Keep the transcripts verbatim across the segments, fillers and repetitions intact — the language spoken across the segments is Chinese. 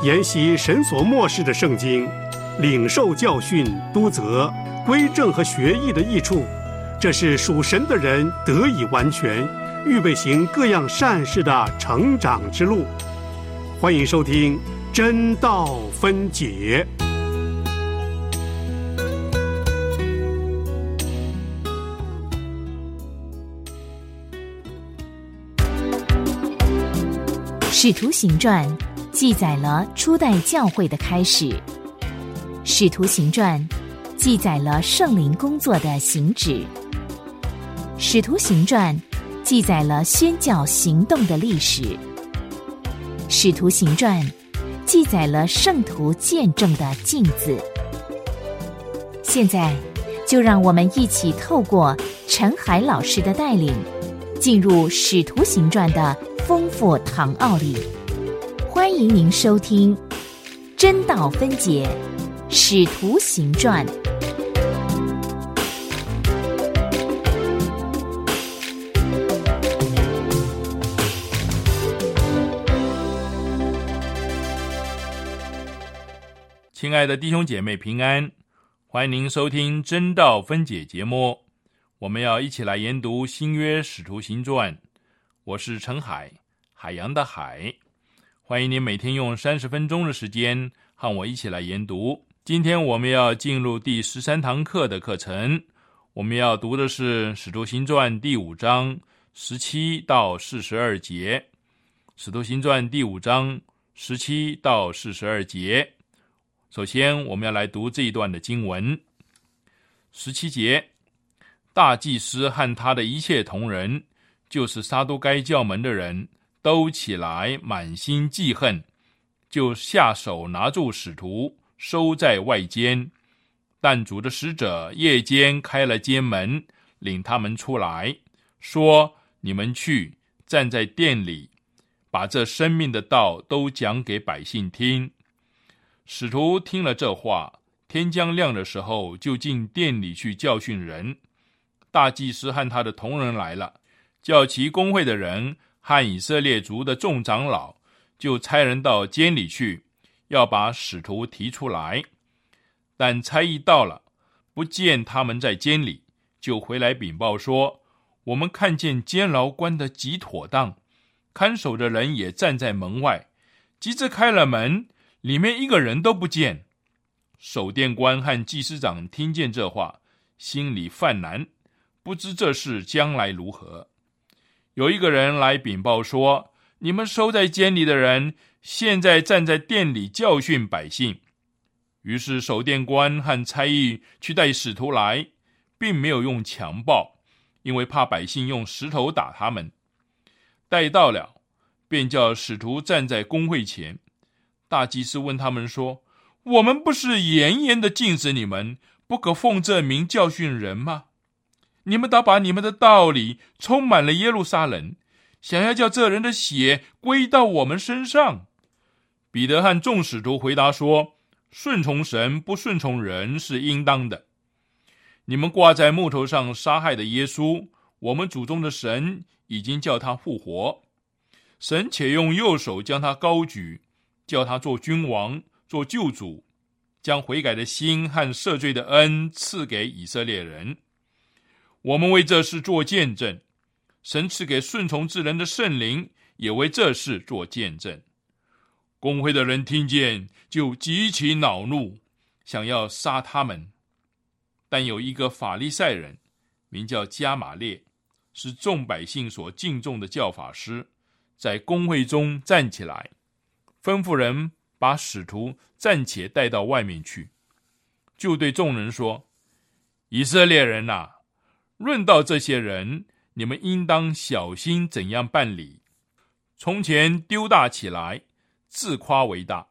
研习神所漠视的圣经，领受教训、督责、归正和学义的益处，这是属神的人得以完全、预备行各样善事的成长之路。欢迎收听《真道分解》。《使徒行传》记载了初代教会的开始，《使徒行传》记载了圣灵工作的行止，《使徒行传》记载了宣教行动的历史，《使徒行传》记载了圣徒见证的镜子。现在，就让我们一起透过陈海老师的带领，进入《使徒行传》的丰富堂奥里，欢迎您收听《真道分解》使徒行传。亲爱的弟兄姐妹平安，欢迎您收听《真道分解》节目，我们要一起来研读新约使徒行传。我是陈海，海洋的海，欢迎您每天用三十分钟的时间和我一起来研读。今天我们要进入第十三堂课的课程，我们要读的是《使徒行传》第五章十七到四十二节，《使徒行传》第五章十七到四十二节。首先，我们要来读这一段的经文。十七节，大祭司和他的一切同人，就是撒都该教门的人，都起来满心记恨，就下手拿住使徒，收在外间。但主的使者夜间开了监门，领他们出来，说：你们去，站在殿里，把这生命的道都讲给百姓听。使徒听了这话，天将亮的时候，就进殿里去教训人。大祭司和他的同人来了，叫其公会的人和以色列族的众长老，就差人到监里去，要把使徒提出来。但差役到了，不见他们在监里，就回来禀报说：我们看见监牢关得极妥当，看守的人也站在门外，及至开了门，里面一个人都不见。守殿官和祭司长听见这话，心里犯难，不知这事将来如何。有一个人来禀报说：你们收在监里的人，现在站在殿里教训百姓。于是守殿官和差役去带使徒来，并没有用强暴，因为怕百姓用石头打他们。带到了，便叫使徒站在公会前。大祭司问他们说：我们不是严严的禁止你们不可奉这名教训人吗？你们倒把你们的道理充满了耶路撒冷，想要叫这人的血归到我们身上。彼得和众使徒回答说：顺从神，不顺从人是应当的。你们挂在木头上杀害的耶稣，我们祖宗的神已经叫他复活。神且用右手将他高举，叫他做君王，做救主，将悔改的心和赦罪的恩赐给以色列人。我们为这事做见证，神赐给顺从之人的圣灵也为这事做见证。公会的人听见，就极其恼怒，想要杀他们。但有一个法利赛人，名叫加玛列，是众百姓所敬重的教法师，在公会中站起来，吩咐人把使徒暂且带到外面去，就对众人说：以色列人啊，论到这些人，你们应当小心怎样办理。从前丢大起来，自夸为大，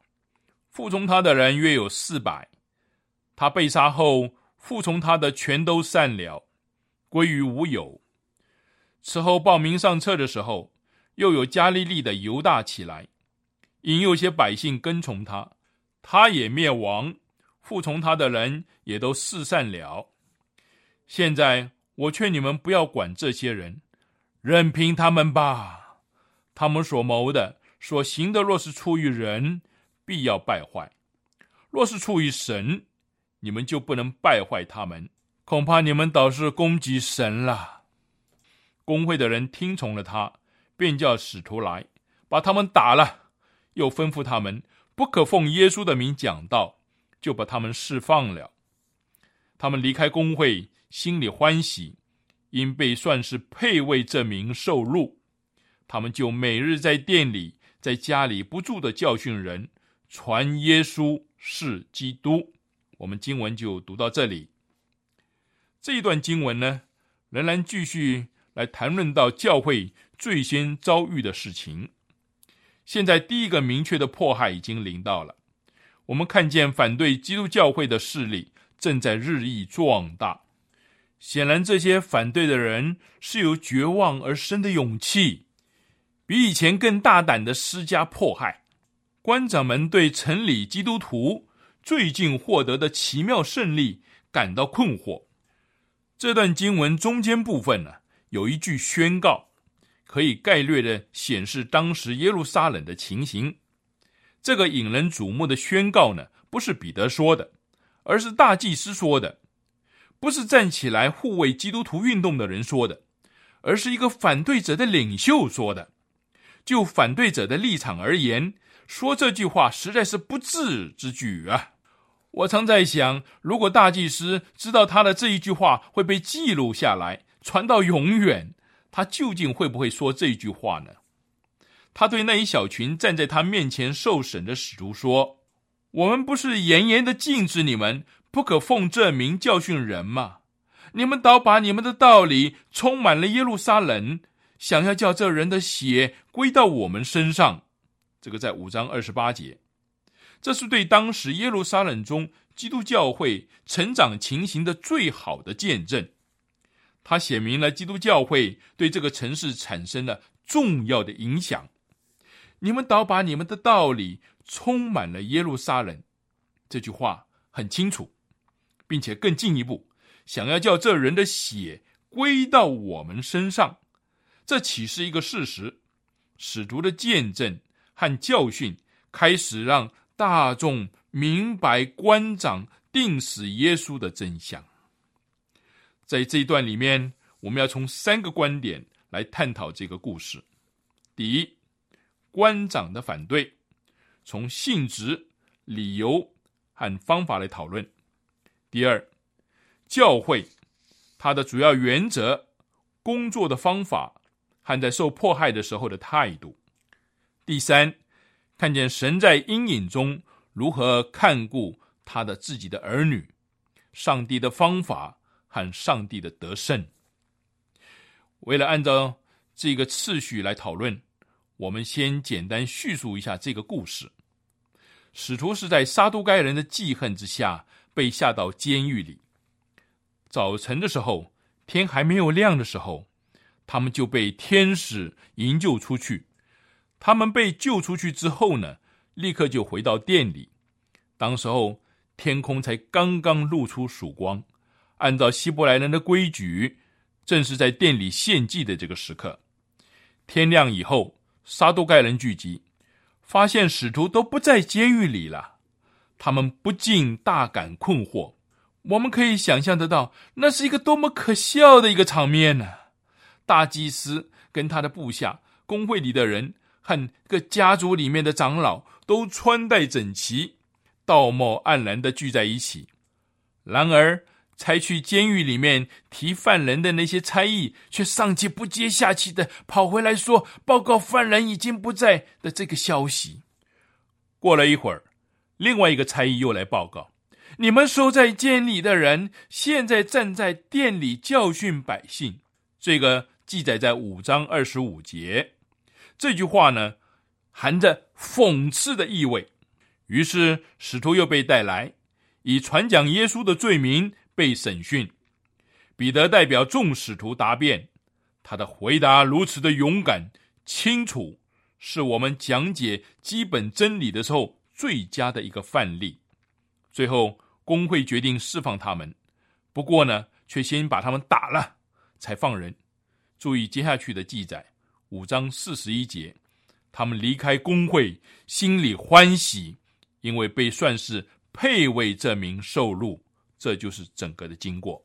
服从他的人约有四百。他被杀后，服从他的全都散了，归于无有。此后报名上册的时候，又有加利利的犹大起来，引诱些百姓跟从他，他也灭亡，服从他的人也都四散了。现在我劝你们不要管这些人，任凭他们吧。他们所谋的、所行的，若是出于人，必要败坏。若是出于神，你们就不能败坏他们，恐怕你们倒是攻击神了。公会的人听从了他，便叫使徒来，把他们打了，又吩咐他们不可奉耶稣的名讲道，就把他们释放了。他们离开公会，心里欢喜，因被算是配为这名受禄。他们就每日在店里、在家里不住的教训人，传耶稣是基督。我们经文就读到这里。这一段经文呢，仍然继续来谈论到教会最先遭遇的事情。现在第一个明确的迫害已经临到了，我们看见反对基督教会的势力正在日益壮大。显然这些反对的人是由绝望而生的勇气，比以前更大胆的施加迫害。官长们对城里基督徒最近获得的奇妙胜利感到困惑。这段经文中间部分呢、啊，有一句宣告，可以概略的显示当时耶路撒冷的情形。这个引人瞩目的宣告呢，不是彼得说的，而是大祭司说的，不是站起来护卫基督徒运动的人说的，而是一个反对者的领袖说的。就反对者的立场而言，说这句话实在是不智之举啊！我常在想，如果大祭司知道他的这一句话会被记录下来，传到永远，他究竟会不会说这句话呢？他对那一小群站在他面前受审的使徒说：我们不是严严的禁止你们不可奉这名教训人吗？你们倒把你们的道理充满了耶路撒冷，想要叫这人的血归到我们身上。这个在五章二十八节。这是对当时耶路撒冷中基督教会成长情形的最好的见证。它显明了基督教会对这个城市产生了重要的影响。你们倒把你们的道理充满了耶路撒冷，这句话很清楚，并且更进一步，想要叫这人的血归到我们身上。这岂是一个事实？使徒的见证和教训开始让大众明白官长定死耶稣的真相。在这一段里面，我们要从三个观点来探讨这个故事。第一，官长的反对，从性质、理由和方法来讨论。第二，教会它的主要原则、工作的方法和在受迫害的时候的态度。第三，看见神在阴影中如何看顾他的自己的儿女，上帝的方法和上帝的得胜。为了按照这个次序来讨论，我们先简单叙述一下这个故事。使徒是在撒都该人的记恨之下被下到监狱里。早晨的时候，天还没有亮的时候，他们就被天使营救出去。他们被救出去之后呢，立刻就回到店里。当时候天空才刚刚露出曙光，按照希伯来人的规矩，正是在店里献祭的这个时刻。天亮以后，撒都该人聚集，发现使徒都不在监狱里了。他们不禁大感困惑。我们可以想象得到，那是一个多么可笑的一个场面呢、啊！大祭司跟他的部下、公会里的人和各家族里面的长老都穿戴整齐，道貌岸然地聚在一起。然而才去监狱里面提犯人的那些差役，却上气不接下气地跑回来说报告犯人已经不在的这个消息。过了一会儿，另外一个差役又来报告，你们收在监里的人现在站在殿里教训百姓。这个记载在五章二十五节。这句话呢，含着讽刺的意味。于是使徒又被带来，以传讲耶稣的罪名被审讯。彼得代表众使徒答辩，他的回答如此的勇敢、清楚，是我们讲解基本真理的时候最佳的一个范例。最后公会决定释放他们，不过呢，却先把他们打了才放人。注意接下去的记载，五章四十一节，他们离开公会，心里欢喜，因为被算是配为这名受禄。这就是整个的经过。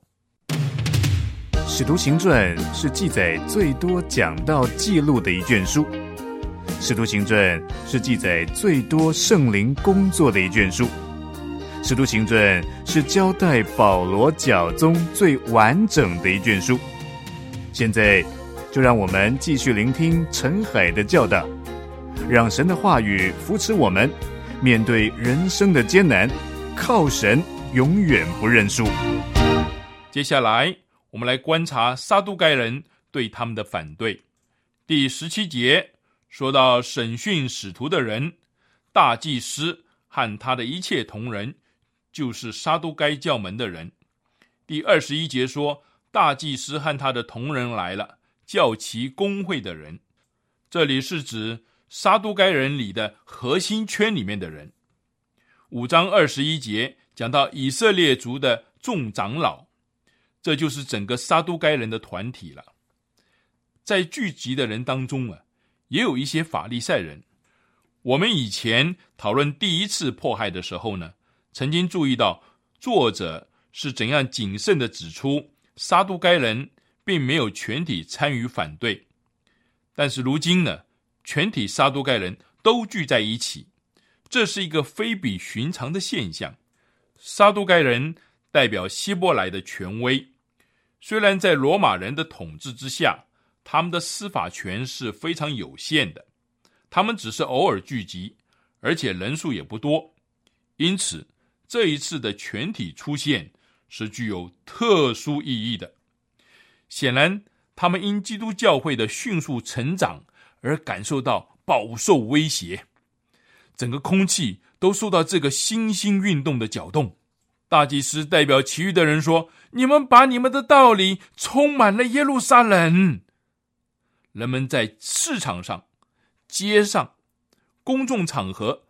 使徒行传是记载最多讲道记录的一卷书，使徒行传是记载最多圣灵工作的一卷书，使徒行传是交代保罗教宗最完整的一卷书。现在就让我们继续聆听陈海的教导，让神的话语扶持我们面对人生的艰难，靠神永远不认输。接下来我们来观察撒都该人对他们的反对。第十七节说到审讯使徒的人，大祭司和他的一切同人，就是撒都该教门的人。第二十一节说大祭司和他的同人来了，叫其公会的人。这里是指撒都该人里的核心圈里面的人。五章二十一节讲到以色列族的众长老，这就是整个撒都该人的团体了。在聚集的人当中啊，也有一些法利赛人。我们以前讨论第一次迫害的时候呢，曾经注意到作者是怎样谨慎地指出撒都该人并没有全体参与反对，但是如今呢，全体撒都该人都聚在一起，这是一个非比寻常的现象。撒都该人代表希伯来的权威，虽然在罗马人的统治之下，他们的司法权是非常有限的，他们只是偶尔聚集，而且人数也不多，因此这一次的全体出现是具有特殊意义的。显然他们因基督教会的迅速成长而感受到饱受威胁，整个空气都受到这个新兴运动的搅动。大祭司代表其余的人说，你们把你们的道理充满了耶路撒冷。人们在市场上、街上、公众场合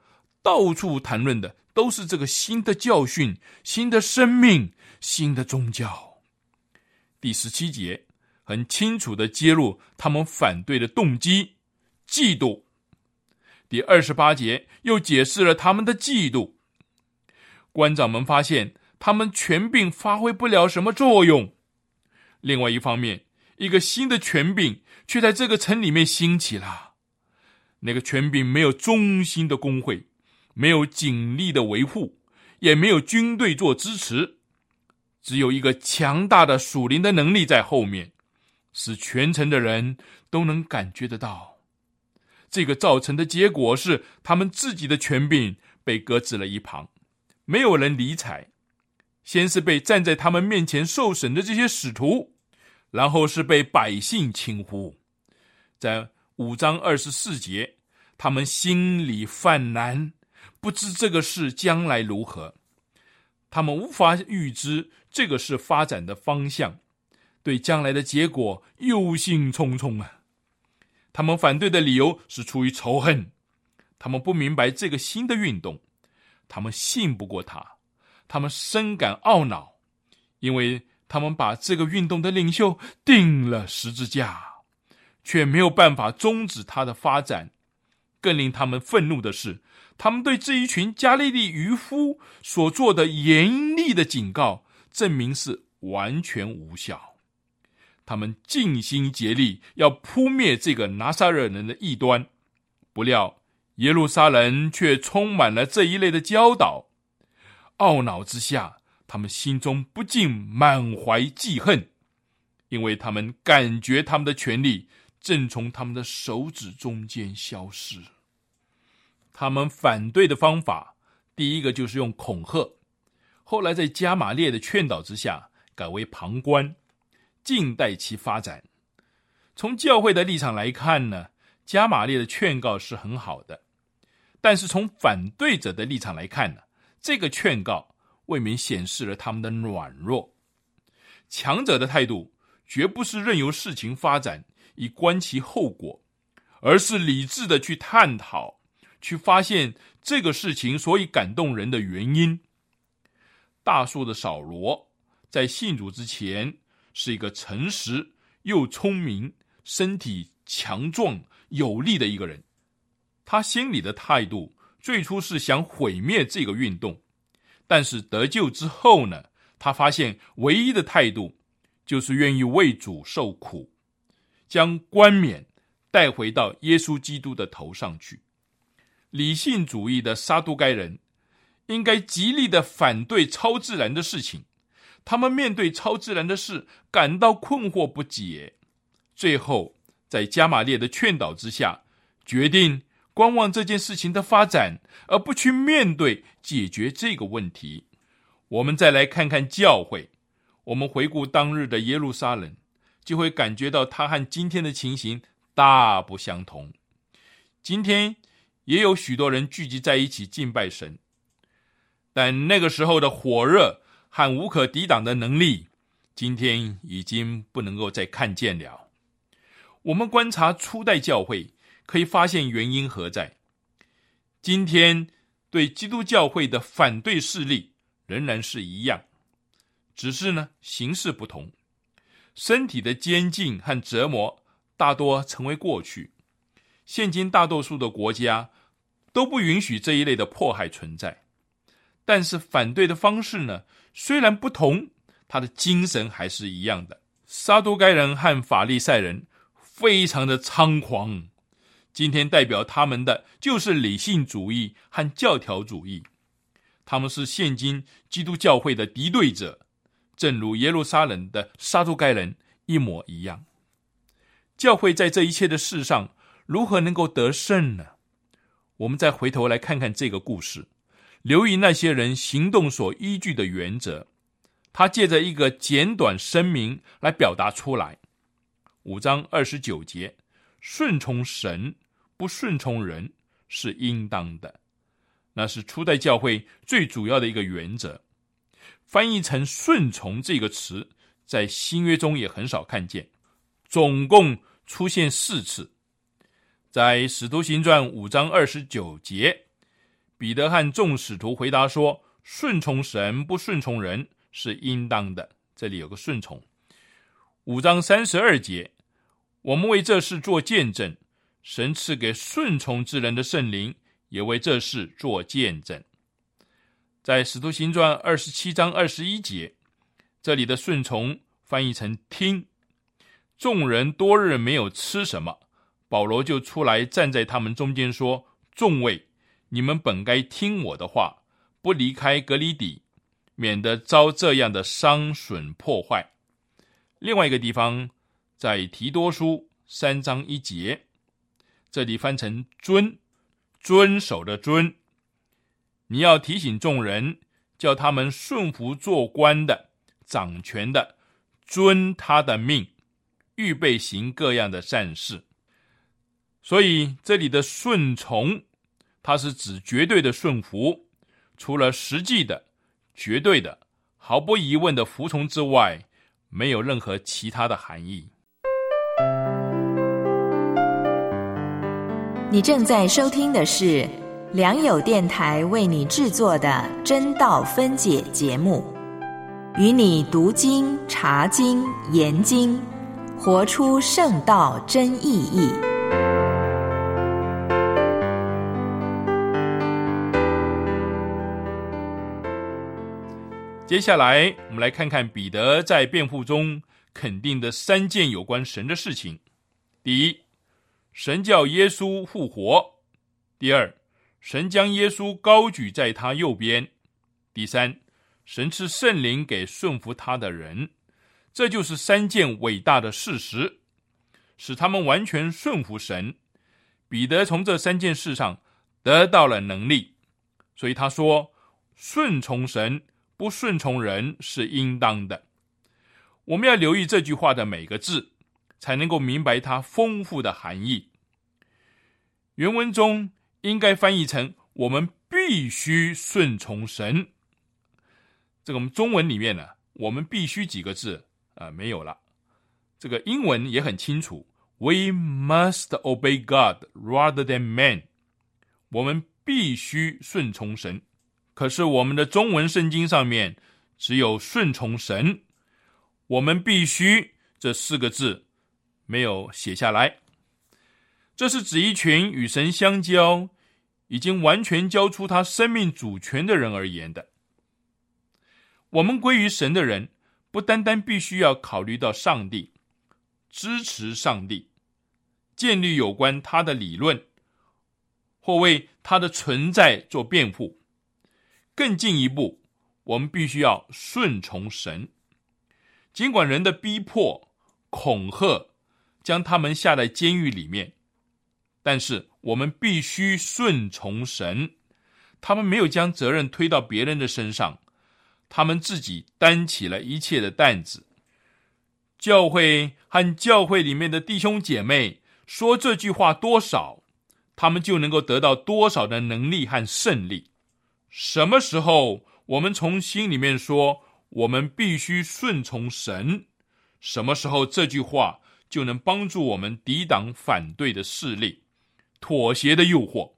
到处谈论的都是这个新的教训、新的生命、新的宗教。第十七节很清楚地揭露他们反对的动机，嫉妒。第二十八节又解释了他们的嫉妒。官长们发现他们权柄发挥不了什么作用。另外一方面，一个新的权柄却在这个城里面兴起了。那个权柄没有中心的工会，没有警力的维护，也没有军队做支持，只有一个强大的属灵的能力在后面，使全城的人都能感觉得到。这个造成的结果是他们自己的权柄被搁置了一旁，没有人理睬。先是被站在他们面前受审的这些使徒，然后是被百姓轻忽。在五章二十四节，他们心里犯难，不知这个事将来如何，他们无法预知这个事发展的方向，对将来的结果忧心忡忡啊。他们反对的理由是出于仇恨，他们不明白这个新的运动，他们信不过他，他们深感懊恼，因为他们把这个运动的领袖钉了十字架，却没有办法终止他的发展。更令他们愤怒的是，他们对这一群加利利渔夫所做的严厉的警告，证明是完全无效。他们尽心竭力要扑灭这个拿撒勒人的异端，不料耶路撒冷却充满了这一类的教导。懊恼之下，他们心中不禁满怀记恨，因为他们感觉他们的权力正从他们的手指中间消失。他们反对的方法，第一个就是用恐吓，后来在加玛列的劝导之下，改为旁观，静待其发展。从教会的立场来看呢，加玛列的劝告是很好的，但是从反对者的立场来看呢，这个劝告未免显示了他们的软弱。强者的态度绝不是任由事情发展以观其后果，而是理智的去探讨，去发现这个事情所以感动人的原因。大数的扫罗在信主之前是一个诚实又聪明、身体强壮有力的一个人，他心里的态度最初是想毁灭这个运动，但是得救之后呢，他发现唯一的态度就是愿意为主受苦，将冠冕带回到耶稣基督的头上去。理性主义的撒都该人应该极力地反对超自然的事情，他们面对超自然的事感到困惑不解，最后在加玛列的劝导之下，决定观望这件事情的发展，而不去面对解决这个问题。我们再来看看教会，我们回顾当日的耶路撒冷，就会感觉到它和今天的情形大不相同。今天也有许多人聚集在一起敬拜神，但那个时候的火热和无可抵挡的能力，今天已经不能够再看见了。我们观察初代教会，可以发现原因何在。今天对基督教会的反对势力仍然是一样，只是呢，形式不同。身体的监禁和折磨大多成为过去，现今大多数的国家都不允许这一类的迫害存在。但是反对的方式呢，虽然不同，它的精神还是一样的。撒都该人和法利赛人非常的猖狂，今天代表他们的就是理性主义和教条主义，他们是现今基督教会的敌对者，正如耶路撒冷的撒都该人一模一样。教会在这一切的事上如何能够得胜呢？我们再回头来看看这个故事，留意那些人行动所依据的原则，他借着一个简短声明来表达出来。五章二十九节，顺从神，不顺从人是应当的，那是初代教会最主要的一个原则。翻译成顺从这个词在新约中也很少看见，总共出现四次。在使徒行传五章二十九节，彼得和众使徒回答说，顺从神不顺从人是应当的，这里有个顺从。五章三十二节，我们为这事做见证，神赐给顺从之人的圣灵也为这事做见证。在使徒行传二十七章二十一节，这里的顺从翻译成听。众人多日没有吃什么，保罗就出来站在他们中间说，众位，你们本该听我的话，不离开革哩底，免得遭这样的伤损破坏。另外一个地方在提多书三章一节，这里翻成遵，遵守的遵。你要提醒众人，叫他们顺服做官的、掌权的，遵他的命，预备行各样的善事。所以这里的顺从，它是指绝对的顺服，除了实际的、绝对的、毫不疑问的服从之外，没有任何其他的含义。你正在收听的是良友电台为你制作的真道分解节目，与你读经、查经、研经，活出圣道真意义。接下来我们来看看彼得在辩护中肯定的三件有关神的事情。第一，神叫耶稣复活；第二，神将耶稣高举在他右边；第三，神赐圣灵给顺服他的人。这就是三件伟大的事实，使他们完全顺服神。彼得从这三件事上得到了能力，所以他说，顺从神不顺从人是应当的。我们要留意这句话的每个字，才能够明白它丰富的含义。原文中应该翻译成，我们必须顺从神。这个我们中文里面呢，我们必须几个字、呃、没有了。这个英文也很清楚， We must obey God rather than man， 我们必须顺从神。可是我们的中文圣经上面只有顺从神，我们必须这四个字没有写下来。这是指一群与神相交，已经完全交出他生命主权的人而言的。我们归于神的人，不单单必须要考虑到上帝，支持上帝，建立有关他的理论，或为他的存在做辩护，更进一步，我们必须要顺从神。尽管人的逼迫、恐吓将他们下在监狱里面，但是我们必须顺从神。他们没有将责任推到别人的身上，他们自己担起了一切的担子。教会和教会里面的弟兄姐妹说这句话多少，他们就能够得到多少的能力和胜利。什么时候我们从心里面说我们必须顺从神，什么时候这句话就能帮助我们抵挡反对的势力、妥协的诱惑。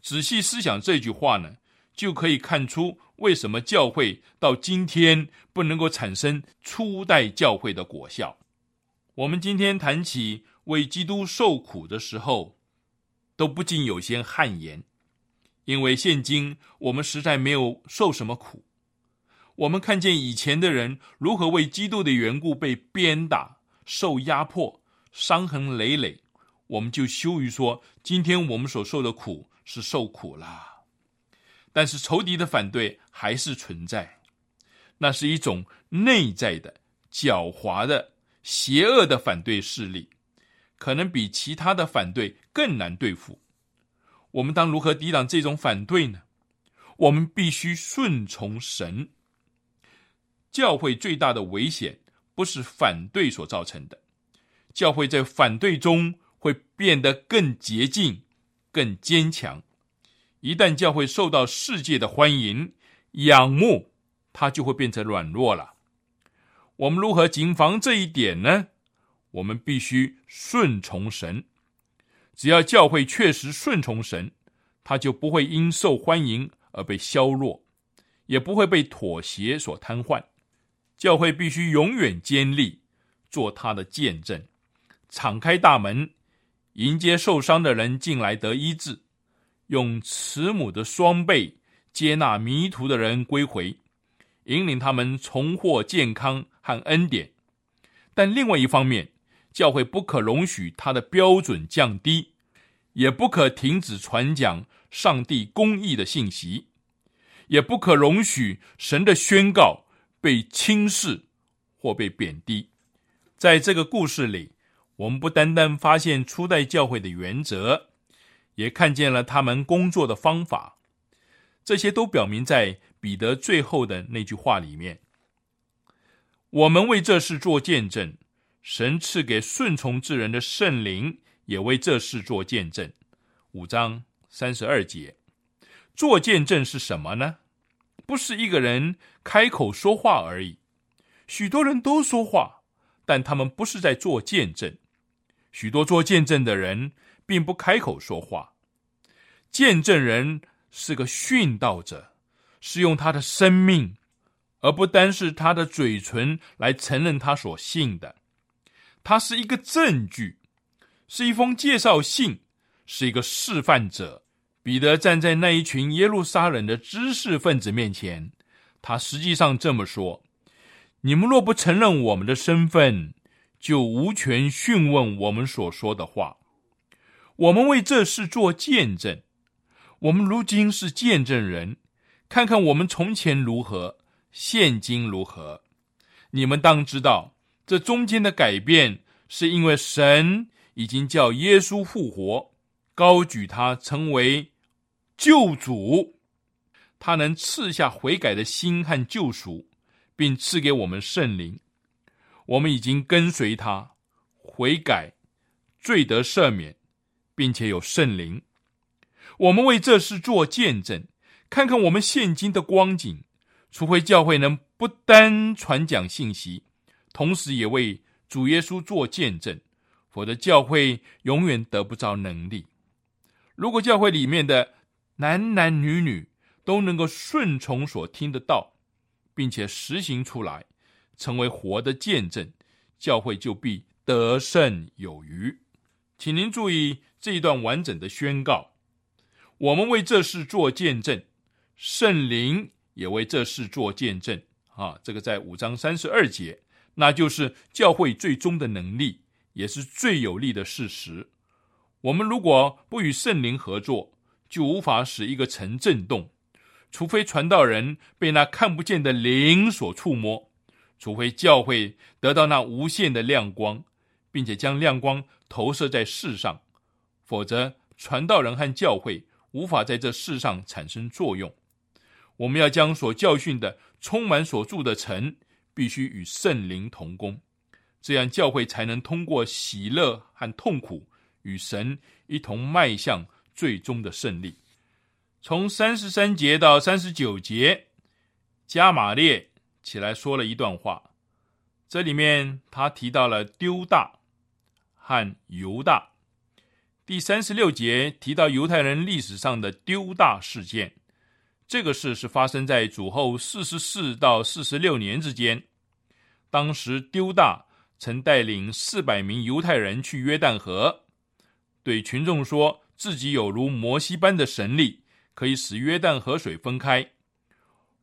仔细思想这句话呢，就可以看出为什么教会到今天不能够产生初代教会的果效。我们今天谈起为基督受苦的时候，都不禁有些汗颜，因为现今我们实在没有受什么苦。我们看见以前的人如何为基督的缘故被鞭打、受压迫、伤痕累累，我们就羞于说今天我们所受的苦是受苦啦。但是仇敌的反对还是存在，那是一种内在的、狡猾的、邪恶的反对势力，可能比其他的反对更难对付。我们当如何抵挡这种反对呢？我们必须顺从神。教会最大的危险不是反对所造成的，教会在反对中会变得更洁净、更坚强。一旦教会受到世界的欢迎、仰慕，它就会变成软弱了。我们如何谨防这一点呢？我们必须顺从神。只要教会确实顺从神，它就不会因受欢迎而被削弱，也不会被妥协所瘫痪。教会必须永远坚立，做他的见证，敞开大门，迎接受伤的人进来得医治，用慈母的双臂接纳迷途的人归回，引领他们重获健康和恩典。但另外一方面，教会不可容许他的标准降低，也不可停止传讲上帝公义的信息，也不可容许神的宣告被轻视或被贬低。在这个故事里，我们不单单发现初代教会的原则，也看见了他们工作的方法。这些都表明在彼得最后的那句话里面。我们为这事做见证，神赐给顺从之人的圣灵也为这事做见证。五章三十二节。做见证是什么呢？不是一个人开口说话而已，许多人都说话，但他们不是在做见证。许多做见证的人并不开口说话。见证人是个殉道者，是用他的生命，而不单是他的嘴唇来承认他所信的。他是一个证据，是一封介绍信，是一个示范者。彼得站在那一群耶路撒冷的知识分子面前，他实际上这么说：你们若不承认我们的身份，就无权讯问我们所说的话。我们为这事做见证，我们如今是见证人，看看我们从前如何，现今如何。你们当知道，这中间的改变是因为神已经叫耶稣复活，高举他成为救主，他能赐下悔改的心和救赎，并赐给我们圣灵。我们已经跟随他悔改，罪得赦免，并且有圣灵。我们为这事做见证，看看我们现今的光景。除非教会能不单传讲信息，同时也为主耶稣做见证，否则教会永远得不着能力。如果教会里面的男男女女都能够顺从所听的道，并且实行出来，成为活的见证，教会就必得胜有余。请您注意这一段完整的宣告。我们为这事做见证，圣灵也为这事做见证啊，这个在五章三十二节，那就是教会最终的能力，也是最有力的事实。我们如果不与圣灵合作，就无法使一个城震动，除非传道人被那看不见的灵所触摸，除非教会得到那无限的亮光，并且将亮光投射在世上，否则传道人和教会无法在这世上产生作用。我们要将所教训的充满所住的城，必须与圣灵同工，这样教会才能通过喜乐和痛苦与神一同迈向最终的胜利。从三十三节到三十九节，加玛列起来说了一段话，这里面他提到了丢大和犹大。第三十六节提到犹太人历史上的丢大事件，这个事是发生在主后四十四到四十六年之间。当时丢大曾带领四百名犹太人去约旦河，对群众说自己有如摩西般的神力，可以使约旦河水分开。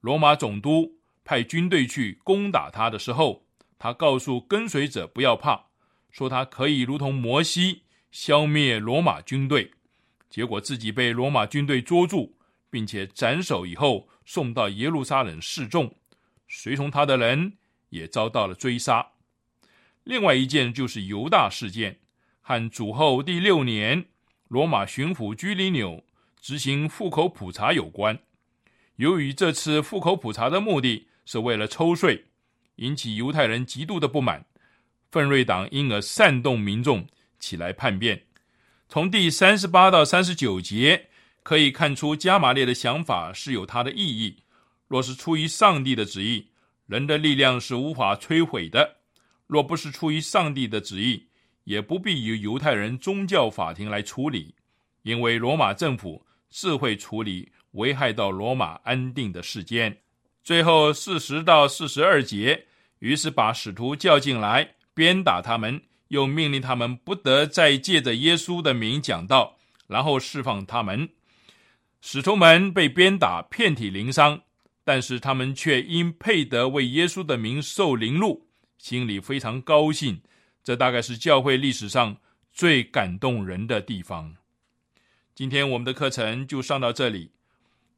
罗马总督派军队去攻打他的时候，他告诉跟随者不要怕，说他可以如同摩西消灭罗马军队，结果自己被罗马军队捉住，并且斩首以后送到耶路撒冷示众，随从他的人也遭到了追杀。另外一件就是犹大事件，和主后第六年罗马巡抚居里纽执行户口普查有关。由于这次户口普查的目的是为了抽税，引起犹太人极度的不满，奋锐党因而煽动民众起来叛变。从第三十八到三十九节可以看出，加玛列的想法是有它的意义。若是出于上帝的旨意，人的力量是无法摧毁的；若不是出于上帝的旨意，也不必由犹太人宗教法庭来处理，因为罗马政府自会处理危害到罗马安定的事件。最后四十到四十二节，于是把使徒叫进来，鞭打他们，又命令他们不得再借着耶稣的名讲道，然后释放他们。使徒们被鞭打，遍体鳞伤，但是他们却因配得为耶稣的名受凌辱，心里非常高兴。这大概是教会历史上最感动人的地方。今天我们的课程就上到这里，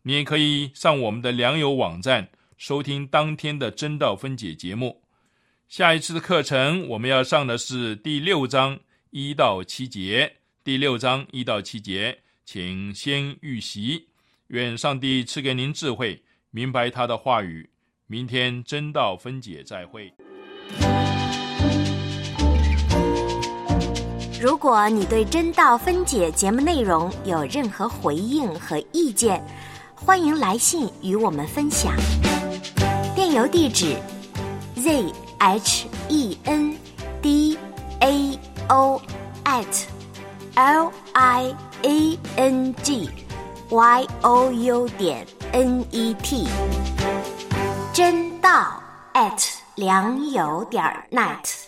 你也可以上我们的良友网站收听当天的真道分解节目。下一次的课程我们要上的是第六章一到七节，第六章一到七节，请先预习。愿上帝赐给您智慧，明白他的话语。明天真道分解再会。如果你对真道分解节目内容有任何回应和意见，欢迎来信与我们分享。电邮地址 zhendaoatlingyou点net， 真道 at 良友点 net。